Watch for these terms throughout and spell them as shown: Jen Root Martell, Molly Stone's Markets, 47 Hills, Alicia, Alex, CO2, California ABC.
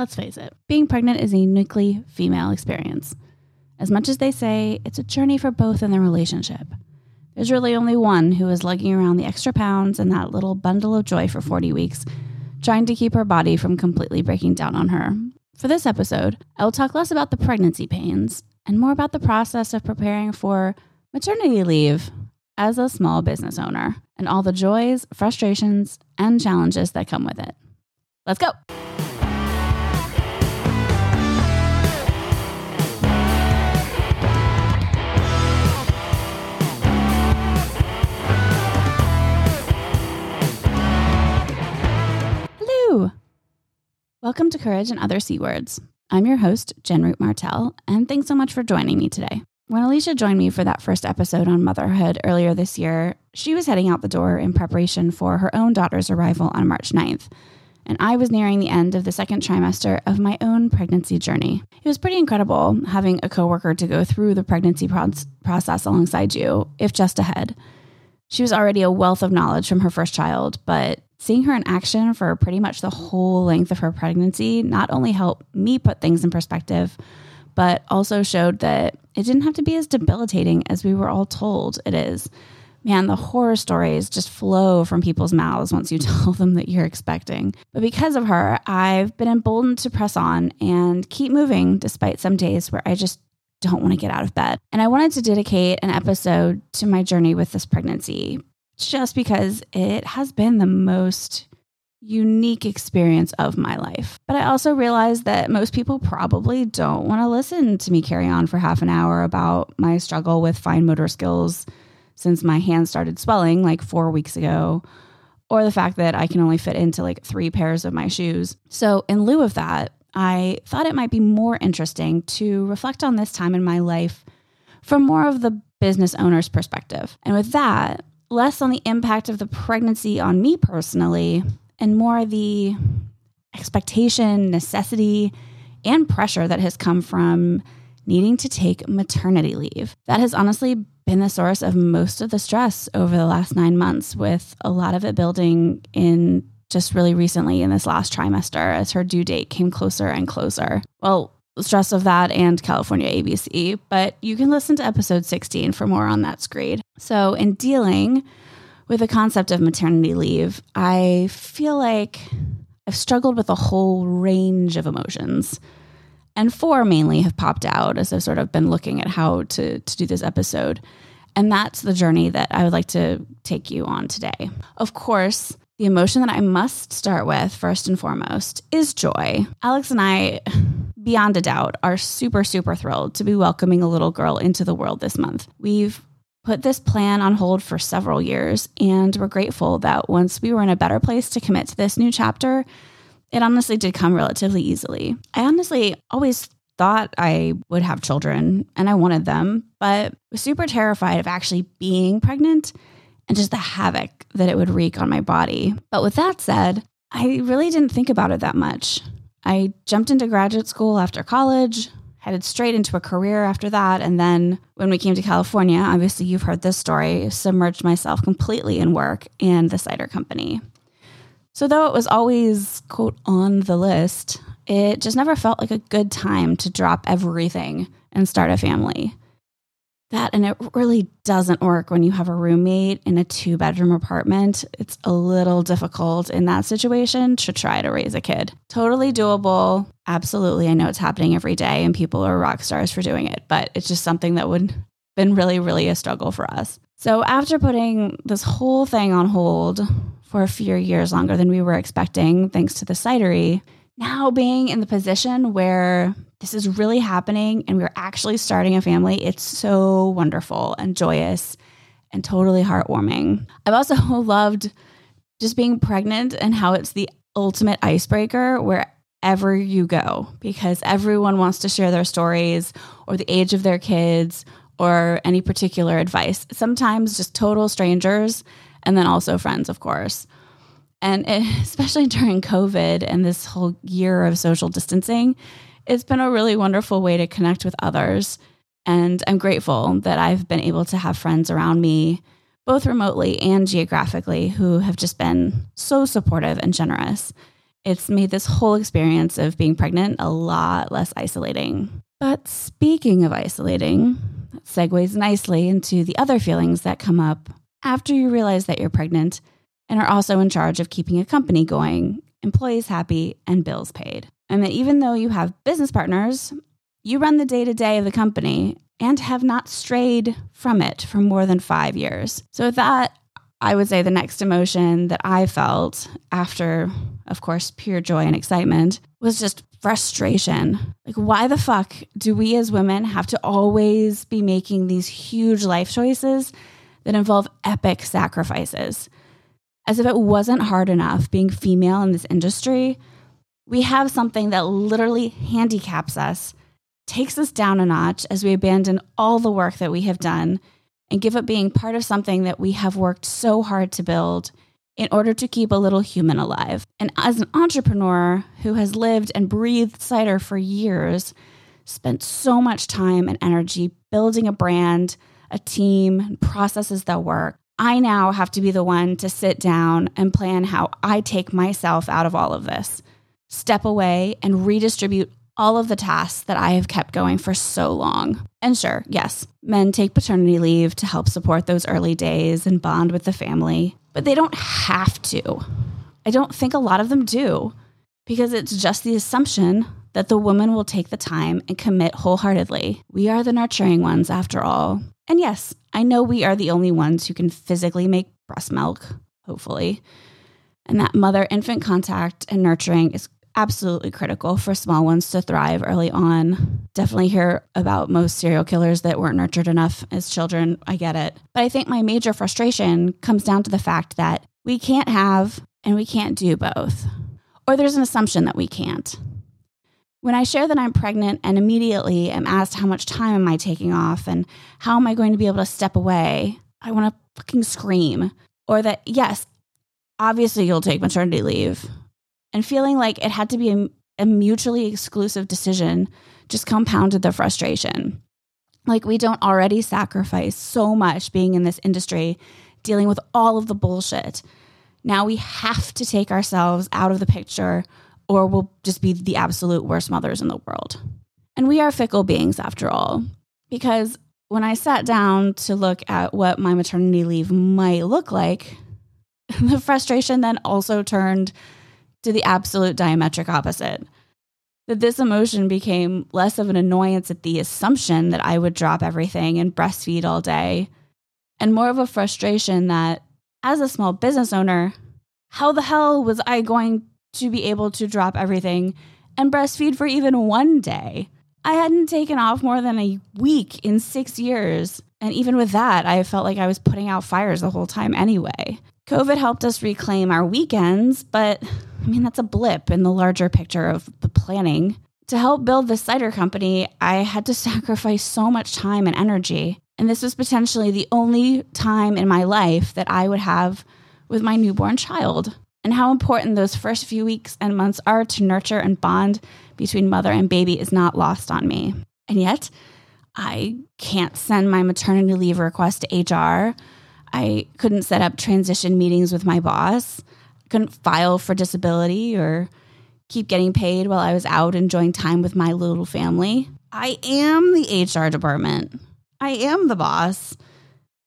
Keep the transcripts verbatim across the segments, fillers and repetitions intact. Let's face it, being pregnant is a uniquely female experience. As much as they say, it's a journey for both in their relationship. There's really only one who is lugging around the extra pounds and that little bundle of joy for forty weeks, trying to keep her body from completely breaking down on her. For this episode, I will talk less about the pregnancy pains and more about the process of preparing for maternity leave as a small business owner and all the joys, frustrations, and challenges that come with it. Let's go. Welcome to Courage and Other C Words. I'm your host, Jen Root Martell, and thanks so much for joining me today. When Alicia joined me for that first episode on motherhood earlier this year, she was heading out the door in preparation for her own daughter's arrival on March ninth, and I was nearing the end of the second trimester of my own pregnancy journey. It was pretty incredible having a coworker to go through the pregnancy pro- process alongside you, if just ahead. She was already a wealth of knowledge from her first child, but seeing her in action for pretty much the whole length of her pregnancy not only helped me put things in perspective, but also showed that it didn't have to be as debilitating as we were all told it is. Man, the horror stories just flow from people's mouths once you tell them that you're expecting. But because of her, I've been emboldened to press on and keep moving despite some days where I just don't want to get out of bed. And I wanted to dedicate an episode to my journey with this pregnancy, just because it has been the most unique experience of my life. But I also realized that most people probably don't want to listen to me carry on for half an hour about my struggle with fine motor skills since my hand started swelling like four weeks ago, or the fact that I can only fit into like three pairs of my shoes. So in lieu of that, I thought it might be more interesting to reflect on this time in my life from more of the business owner's perspective. And with that, less on the impact of the pregnancy on me personally, and more the expectation, necessity, and pressure that has come from needing to take maternity leave. That has honestly been the source of most of the stress over the last nine months, with a lot of it building in just really recently in this last trimester as her due date came closer and closer. Well, stress of that and California A B C, but you can listen to episode sixteen for more on that screed. So in dealing with the concept of maternity leave, I feel like I've struggled with a whole range of emotions, and four mainly have popped out as I've sort of been looking at how to, to do this episode. And that's the journey that I would like to take you on today. Of course, the emotion that I must start with first and foremost is joy. Alex and I, beyond a doubt, are super, super thrilled to be welcoming a little girl into the world this month. We've put this plan on hold for several years, and we're grateful that once we were in a better place to commit to this new chapter, it honestly did come relatively easily. I honestly always thought I would have children, and I wanted them, but was super terrified of actually being pregnant and just the havoc that it would wreak on my body. But with that said, I really didn't think about it that much. I jumped into graduate school after college, headed straight into a career after that, and then when we came to California, obviously you've heard this story, submerged myself completely in work and the cider company. So though it was always, quote, on the list, it just never felt like a good time to drop everything and start a family. That, and it really doesn't work when you have a roommate in a two-bedroom apartment. It's a little difficult in that situation to try to raise a kid. Totally doable. Absolutely. I know it's happening every day and people are rock stars for doing it, but it's just something that would have been really, really a struggle for us. So after putting this whole thing on hold for a few years longer than we were expecting, thanks to the cidery, now being in the position where this is really happening and we're actually starting a family, it's so wonderful and joyous and totally heartwarming. I've also loved just being pregnant and how it's the ultimate icebreaker wherever you go, because everyone wants to share their stories or the age of their kids or any particular advice. Sometimes just total strangers, and then also friends, of course. And it, especially during COVID and this whole year of social distancing, it's been a really wonderful way to connect with others. And I'm grateful that I've been able to have friends around me, both remotely and geographically, who have just been so supportive and generous. It's made this whole experience of being pregnant a lot less isolating. But speaking of isolating, that segues nicely into the other feelings that come up after you realize that you're pregnant and are also in charge of keeping a company going, employees happy, and bills paid. And that even though you have business partners, you run the day-to-day of the company and have not strayed from it for more than five years. So with that, I would say the next emotion that I felt after, of course, pure joy and excitement was just frustration. Like, why the fuck do we as women have to always be making these huge life choices that involve epic sacrifices? As if it wasn't hard enough being female in this industry, we have something that literally handicaps us, takes us down a notch as we abandon all the work that we have done and give up being part of something that we have worked so hard to build in order to keep a little human alive. And as an entrepreneur who has lived and breathed cider for years, spent so much time and energy building a brand, a team, and processes that work, I now have to be the one to sit down and plan how I take myself out of all of this, step away and redistribute all of the tasks that I have kept going for so long. And sure, yes, men take paternity leave to help support those early days and bond with the family, but they don't have to. I don't think a lot of them do, because it's just the assumption that the woman will take the time and commit wholeheartedly. We are the nurturing ones after all. And yes, I know we are the only ones who can physically make breast milk, hopefully. And that mother-infant contact and nurturing is absolutely critical for small ones to thrive early on. Definitely hear about most serial killers that weren't nurtured enough as children. I get it. But I think my major frustration comes down to the fact that we can't have and we can't do both. Or there's an assumption that we can't. When I share that I'm pregnant and immediately am asked how much time am I taking off and how am I going to be able to step away, I want to fucking scream. Or that, yes, obviously you'll take maternity leave. And feeling like it had to be a, a mutually exclusive decision just compounded the frustration. Like, we don't already sacrifice so much being in this industry, dealing with all of the bullshit. Now we have to take ourselves out of the picture or we'll just be the absolute worst mothers in the world. And we are fickle beings after all, because when I sat down to look at what my maternity leave might look like, the frustration then also turned to the absolute diametric opposite. That this emotion became less of an annoyance at the assumption that I would drop everything and breastfeed all day, and more of a frustration that, as a small business owner, how the hell was I going to be able to drop everything and breastfeed for even one day? I hadn't taken off more than a week in six years, and even with that, I felt like I was putting out fires the whole time anyway. COVID helped us reclaim our weekends, but I mean, that's a blip in the larger picture of the planning. To help build the cider company, I had to sacrifice so much time and energy. And this was potentially the only time in my life that I would have with my newborn child. And how important those first few weeks and months are to nurture and bond between mother and baby is not lost on me. And yet, I can't send my maternity leave request to H R. I couldn't set up transition meetings with my boss. Couldn't file for disability or keep getting paid while I was out enjoying time with my little family. I am the H R department. I am the boss.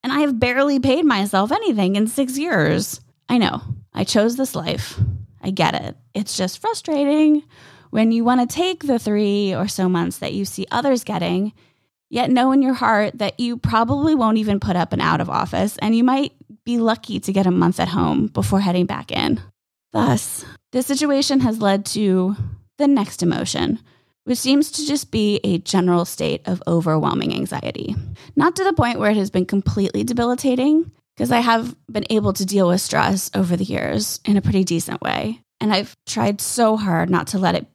And I have barely paid myself anything in six years. I know. I chose this life. I get it. It's just frustrating when you want to take the three or so months that you see others getting, yet know in your heart that you probably won't even put up an out of office and you might be lucky to get a month at home before heading back in. Thus, this situation has led to the next emotion, which seems to just be a general state of overwhelming anxiety. Not to the point where it has been completely debilitating, because I have been able to deal with stress over the years in a pretty decent way. And I've tried so hard not to let it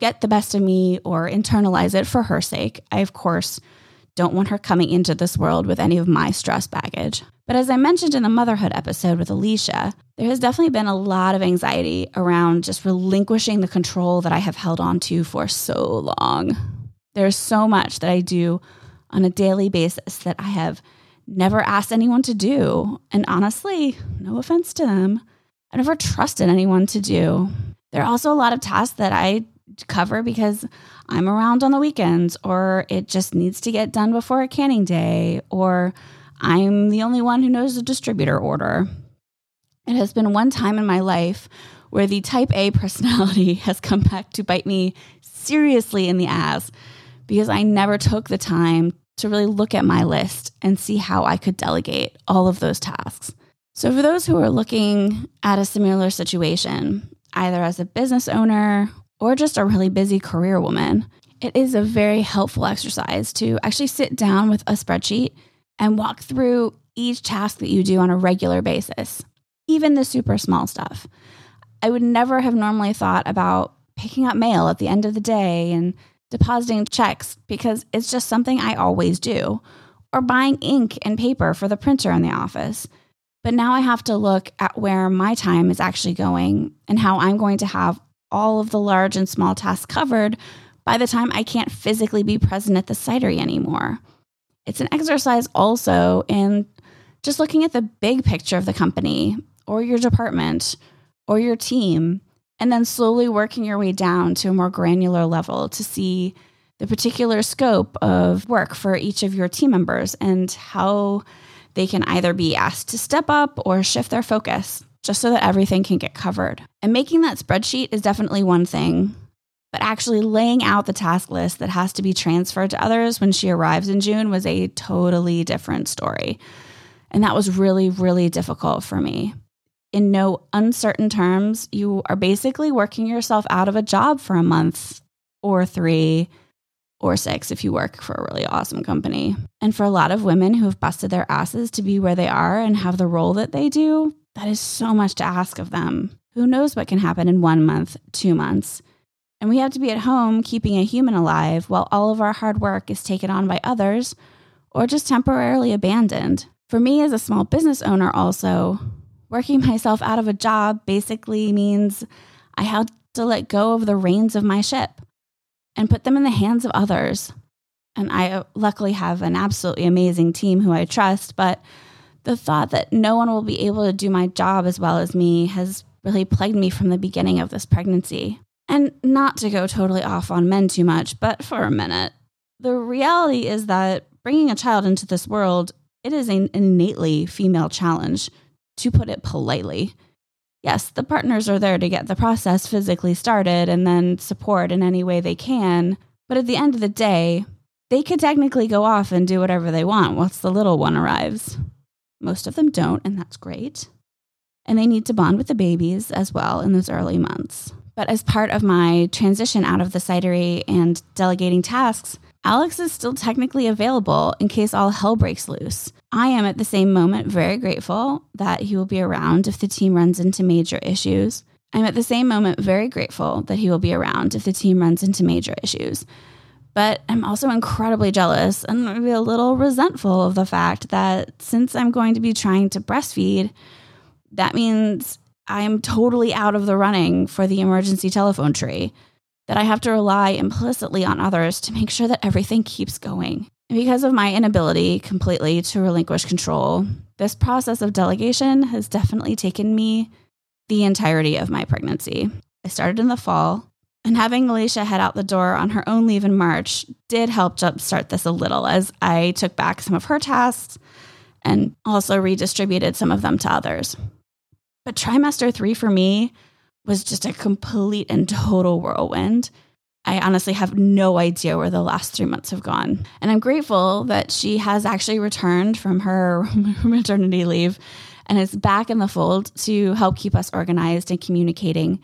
get the best of me or internalize it for her sake. I, of course, don't want her coming into this world with any of my stress baggage. But as I mentioned in the motherhood episode with Alicia, there has definitely been a lot of anxiety around just relinquishing the control that I have held on to for so long. There's so much that I do on a daily basis that I have never asked anyone to do. And honestly, no offense to them, I never trusted anyone to do. There are also a lot of tasks that I cover because I'm around on the weekends, or it just needs to get done before a canning day, or I'm the only one who knows the distributor order. It has been one time in my life where the type A personality has come back to bite me seriously in the ass because I never took the time to really look at my list and see how I could delegate all of those tasks. So for those who are looking at a similar situation, either as a business owner or just a really busy career woman, it is a very helpful exercise to actually sit down with a spreadsheet and walk through each task that you do on a regular basis, even the super small stuff. I would never have normally thought about picking up mail at the end of the day and depositing checks because it's just something I always do, or buying ink and paper for the printer in the office. But now I have to look at where my time is actually going and how I'm going to have all of the large and small tasks covered by the time I can't physically be present at the cidery anymore. It's an exercise also in just looking at the big picture of the company or your department or your team, and then slowly working your way down to a more granular level to see the particular scope of work for each of your team members and how they can either be asked to step up or shift their focus just so that everything can get covered. And making that spreadsheet is definitely one thing, but actually laying out the task list that has to be transferred to others when she arrives in June was a totally different story. And that was really, really difficult for me. In no uncertain terms, you are basically working yourself out of a job for a month or three or six if you work for a really awesome company. And for a lot of women who have busted their asses to be where they are and have the role that they do, that is so much to ask of them. Who knows what can happen in one month, two months? And we have to be at home keeping a human alive while all of our hard work is taken on by others or just temporarily abandoned. For me as a small business owner also, working myself out of a job basically means I had to let go of the reins of my ship and put them in the hands of others. And I luckily have an absolutely amazing team who I trust, but the thought that no one will be able to do my job as well as me has really plagued me from the beginning of this pregnancy. And not to go totally off on men too much, but for a minute, the reality is that bringing a child into this world, it is an innately female challenge. To put it politely, yes, the partners are there to get the process physically started and then support in any way they can. But at the end of the day, they could technically go off and do whatever they want once the little one arrives. Most of them don't, and that's great. And they need to bond with the babies as well in those early months. But as part of my transition out of the cidery and delegating tasks, Alex is still technically available in case all hell breaks loose. I am at the same moment very grateful that he will be around if the team runs into major issues. I'm at the same moment very grateful that he will be around if the team runs into major issues. But I'm also incredibly jealous and maybe a little resentful of the fact that since I'm going to be trying to breastfeed, that means I'm totally out of the running for the emergency telephone tree. That I have to rely implicitly on others to make sure that everything keeps going. And because of my inability completely to relinquish control, this process of delegation has definitely taken me the entirety of my pregnancy. I started in the fall, and having Alicia head out the door on her own leave in March did help jumpstart this a little as I took back some of her tasks and also redistributed some of them to others. But trimester three for me was just a complete and total whirlwind. I honestly have no idea where the last three months have gone. And I'm grateful that she has actually returned from her maternity leave and is back in the fold to help keep us organized and communicating,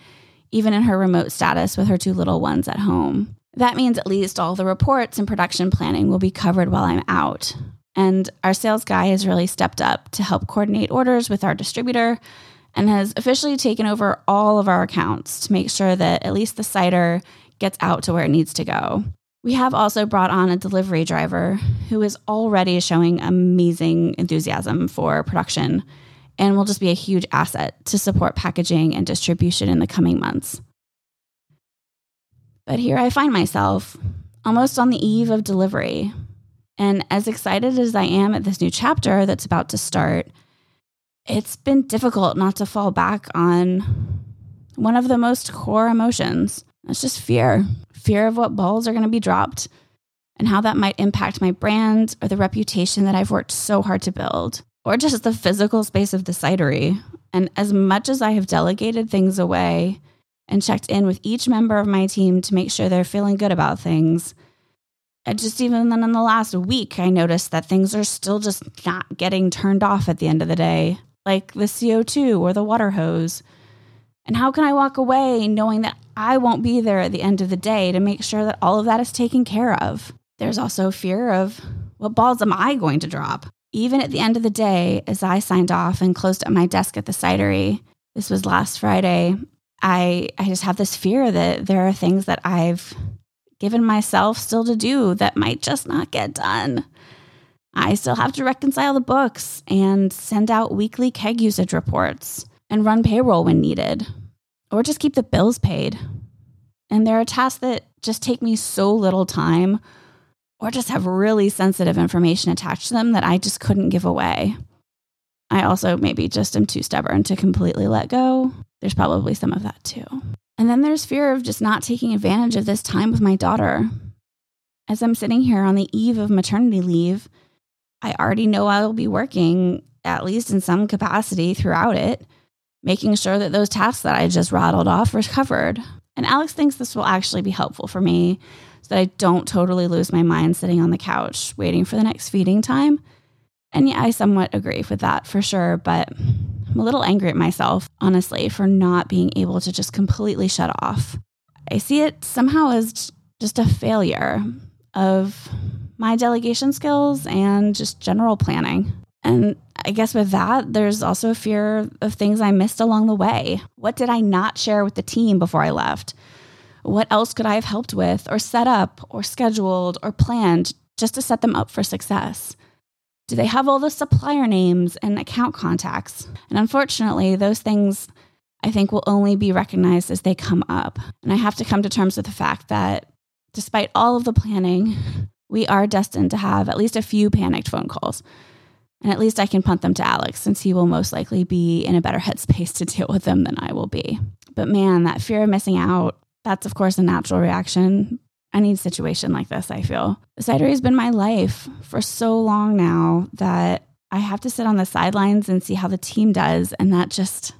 even in her remote status with her two little ones at home. That means at least all the reports and production planning will be covered while I'm out. And our sales guy has really stepped up to help coordinate orders with our distributor and has officially taken over all of our accounts to make sure that at least the cider gets out to where it needs to go. We have also brought on a delivery driver who is already showing amazing enthusiasm for production and will just be a huge asset to support packaging and distribution in the coming months. But here I find myself almost on the eve of delivery. And as excited as I am at this new chapter that's about to start, it's been difficult not to fall back on one of the most core emotions. It's just fear, fear of what balls are going to be dropped and how that might impact my brand or the reputation that I've worked so hard to build, or just the physical space of the cidery. And as much as I have delegated things away and checked in with each member of my team to make sure they're feeling good about things, and just even then in the last week, I noticed that things are still just not getting turned off at the end of the day, like the C O two or the water hose. And how can I walk away knowing that I won't be there at the end of the day to make sure that all of that is taken care of? There's also fear of what balls am I going to drop? Even at the end of the day, as I signed off and closed up my desk at the cidery, this was last Friday, I, I just have this fear that there are things that I've given myself still to do that might just not get done. I still have to reconcile the books and send out weekly keg usage reports and run payroll when needed, or just keep the bills paid. And there are tasks that just take me so little time or just have really sensitive information attached to them that I just couldn't give away. I also maybe just am too stubborn to completely let go. There's probably some of that too. And then there's fear of just not taking advantage of this time with my daughter. As I'm sitting here on the eve of maternity leave, I already know I'll be working, at least in some capacity throughout it, making sure that those tasks that I just rattled off are covered. And Alex thinks this will actually be helpful for me so that I don't totally lose my mind sitting on the couch waiting for the next feeding time. And yeah, I somewhat agree with that for sure, but I'm a little angry at myself, honestly, for not being able to just completely shut off. I see it somehow as just a failure of my delegation skills and just general planning. And I guess with that, there's also a fear of things I missed along the way. What did I not share with the team before I left? What else could I have helped with or set up or scheduled or planned just to set them up for success? Do they have all the supplier names and account contacts? And unfortunately, those things I think will only be recognized as they come up. And I have to come to terms with the fact that despite all of the planning, we are destined to have at least a few panicked phone calls. And at least I can punt them to Alex, since he will most likely be in a better headspace to deal with them than I will be. But man, that fear of missing out, that's of course a natural reaction. I need a situation like this, I feel. The cidery has been my life for so long now that I have to sit on the sidelines and see how the team does. And that just,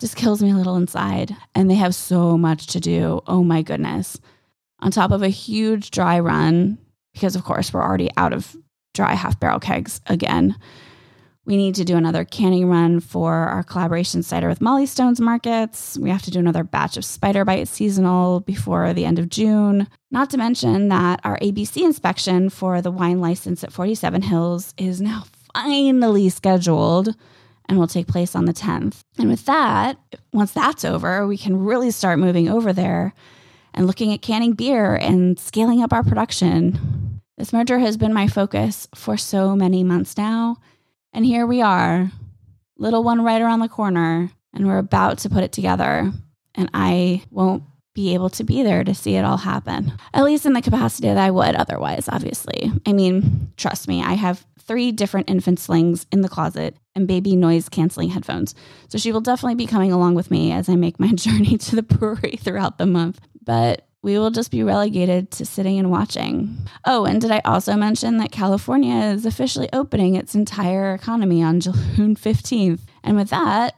just kills me a little inside. And they have so much to do. Oh my goodness. On top of a huge dry run, because of course we're already out of dry half barrel kegs again. We need to do another canning run for our collaboration cider with Molly Stone's Markets. We have to do another batch of spider bite seasonal before the end of June. Not to mention that our A B C inspection for the wine license at forty-seven Hills is now finally scheduled and will take place on the tenth. And with that, once that's over, we can really start moving over there and looking at canning beer and scaling up our production. This merger has been my focus for so many months now. And here we are, little one right around the corner, and we're about to put it together. And I won't be able to be there to see it all happen, at least in the capacity that I would otherwise, obviously. I mean, trust me, I have three different infant slings in the closet and baby noise-canceling headphones. So she will definitely be coming along with me as I make my journey to the brewery throughout the month. But we will just be relegated to sitting and watching. Oh, and did I also mention that California is officially opening its entire economy on June fifteenth? And with that,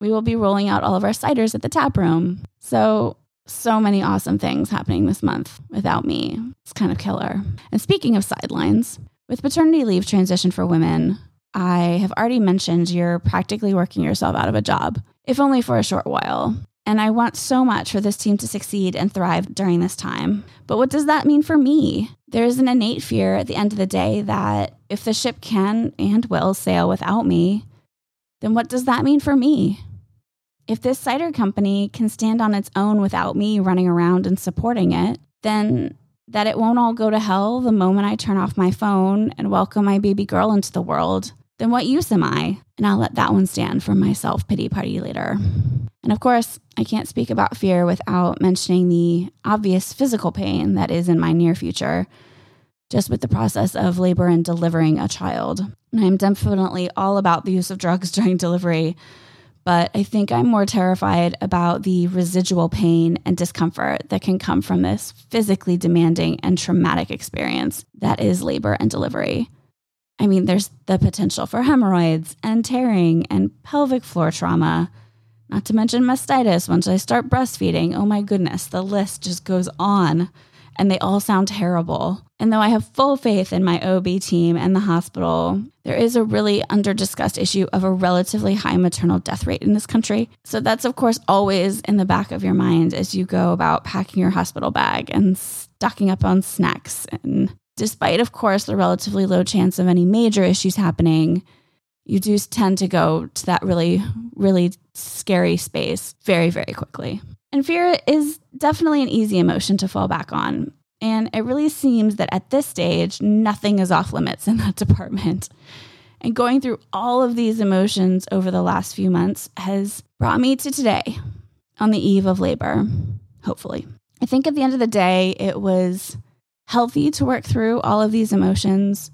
we will be rolling out all of our ciders at the tap room. So, so many awesome things happening this month without me. It's kind of killer. And speaking of sidelines, with paternity leave transition for women, I have already mentioned you're practically working yourself out of a job, if only for a short while. And I want so much for this team to succeed and thrive during this time. But what does that mean for me? There is an innate fear at the end of the day that if the ship can and will sail without me, then what does that mean for me? If this cider company can stand on its own without me running around and supporting it, then that it won't all go to hell the moment I turn off my phone and welcome my baby girl into the world, then what use am I? And I'll let that one stand for my self-pity party later. And of course, I can't speak about fear without mentioning the obvious physical pain that is in my near future, just with the process of labor and delivering a child. And I'm definitely all about the use of drugs during delivery, but I think I'm more terrified about the residual pain and discomfort that can come from this physically demanding and traumatic experience that is labor and delivery. I mean, there's the potential for hemorrhoids and tearing and pelvic floor trauma, not to mention mastitis once I start breastfeeding. Oh my goodness, the list just goes on, and they all sound terrible. And though I have full faith in my O B team and the hospital, there is a really under-discussed issue of a relatively high maternal death rate in this country. So that's, of course, always in the back of your mind as you go about packing your hospital bag and stocking up on snacks. And despite, of course, the relatively low chance of any major issues happening, you do tend to go to that really, really scary space very, very quickly. And fear is definitely an easy emotion to fall back on. And it really seems that at this stage, nothing is off limits in that department. And going through all of these emotions over the last few months has brought me to today, on the eve of labor, hopefully. I think at the end of the day, it was healthy to work through all of these emotions,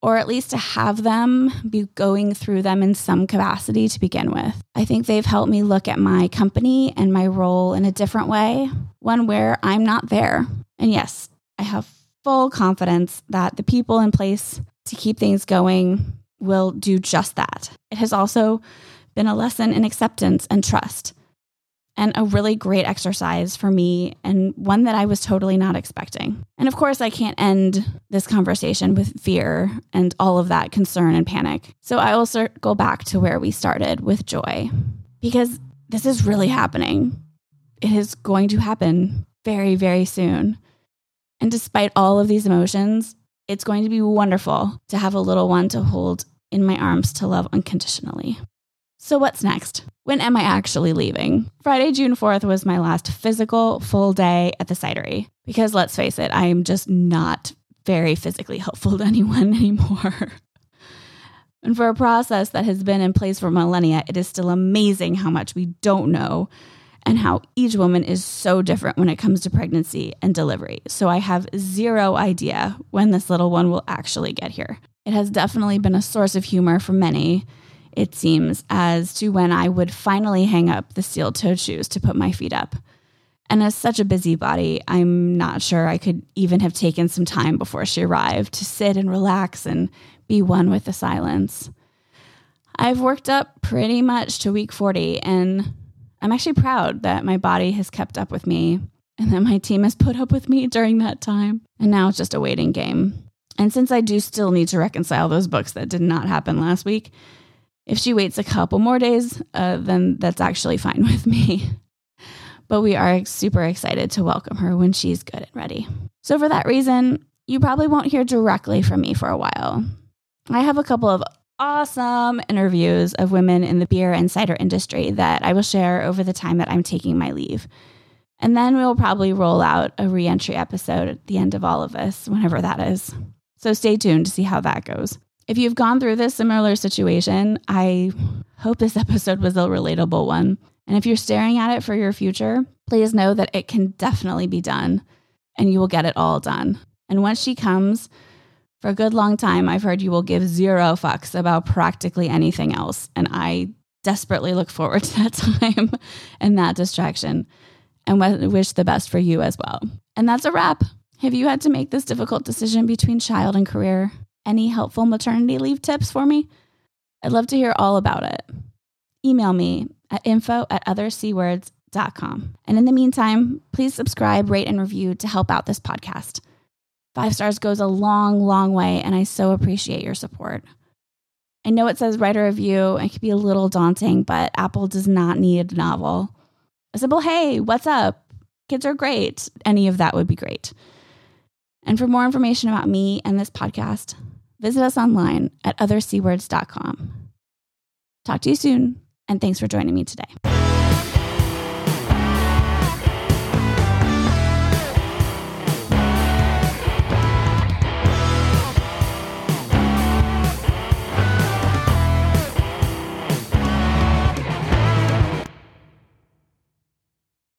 or at least to have them be going through them in some capacity to begin with. I think they've helped me look at my company and my role in a different way, one where I'm not there. And yes, I have full confidence that the people in place to keep things going will do just that. It has also been a lesson in acceptance and trust, and a really great exercise for me, and one that I was totally not expecting. And of course, I can't end this conversation with fear and all of that concern and panic. So I will circle back to where we started with joy, because this is really happening. It is going to happen very, very soon. And despite all of these emotions, it's going to be wonderful to have a little one to hold in my arms to love unconditionally. So what's next? When am I actually leaving? Friday, June fourth was my last physical full day at the cidery, because let's face it, I am just not very physically helpful to anyone anymore. And for a process that has been in place for millennia, it is still amazing how much we don't know and how each woman is so different when it comes to pregnancy and delivery. So I have zero idea when this little one will actually get here. It has definitely been a source of humor for many, it seems, as to when I would finally hang up the steel-toed shoes to put my feet up. And as such a busybody, I'm not sure I could even have taken some time before she arrived to sit and relax and be one with the silence. I've worked up pretty much to week forty, and I'm actually proud that my body has kept up with me and that my team has put up with me during that time. And now it's just a waiting game. And since I do still need to reconcile those books that did not happen last week, if she waits a couple more days, uh, then that's actually fine with me. But we are super excited to welcome her when she's good and ready. So for that reason, you probably won't hear directly from me for a while. I have a couple of awesome interviews of women in the beer and cider industry that I will share over the time that I'm taking my leave. And then we'll probably roll out a re-entry episode at the end of all of this, whenever that is. So stay tuned to see how that goes. If you've gone through this similar situation, I hope this episode was a relatable one. And if you're staring at it for your future, please know that it can definitely be done, and you will get it all done. And once she comes, for a good long time, I've heard you will give zero fucks about practically anything else. And I desperately look forward to that time and that distraction, and wish the best for you as well. And that's a wrap. Have you had to make this difficult decision between child and career? Any helpful maternity leave tips for me? I'd love to hear all about it. Email me at info at other c words dot com. And in the meantime, please subscribe, rate, and review to help out this podcast. Five stars goes a long, long way, and I so appreciate your support. I know it says write a review. It can be a little daunting, but Apple does not need a novel. A simple, hey, what's up? Kids are great. Any of that would be great. And for more information about me and this podcast, visit us online at other c words dot com. Talk to you soon, and thanks for joining me today.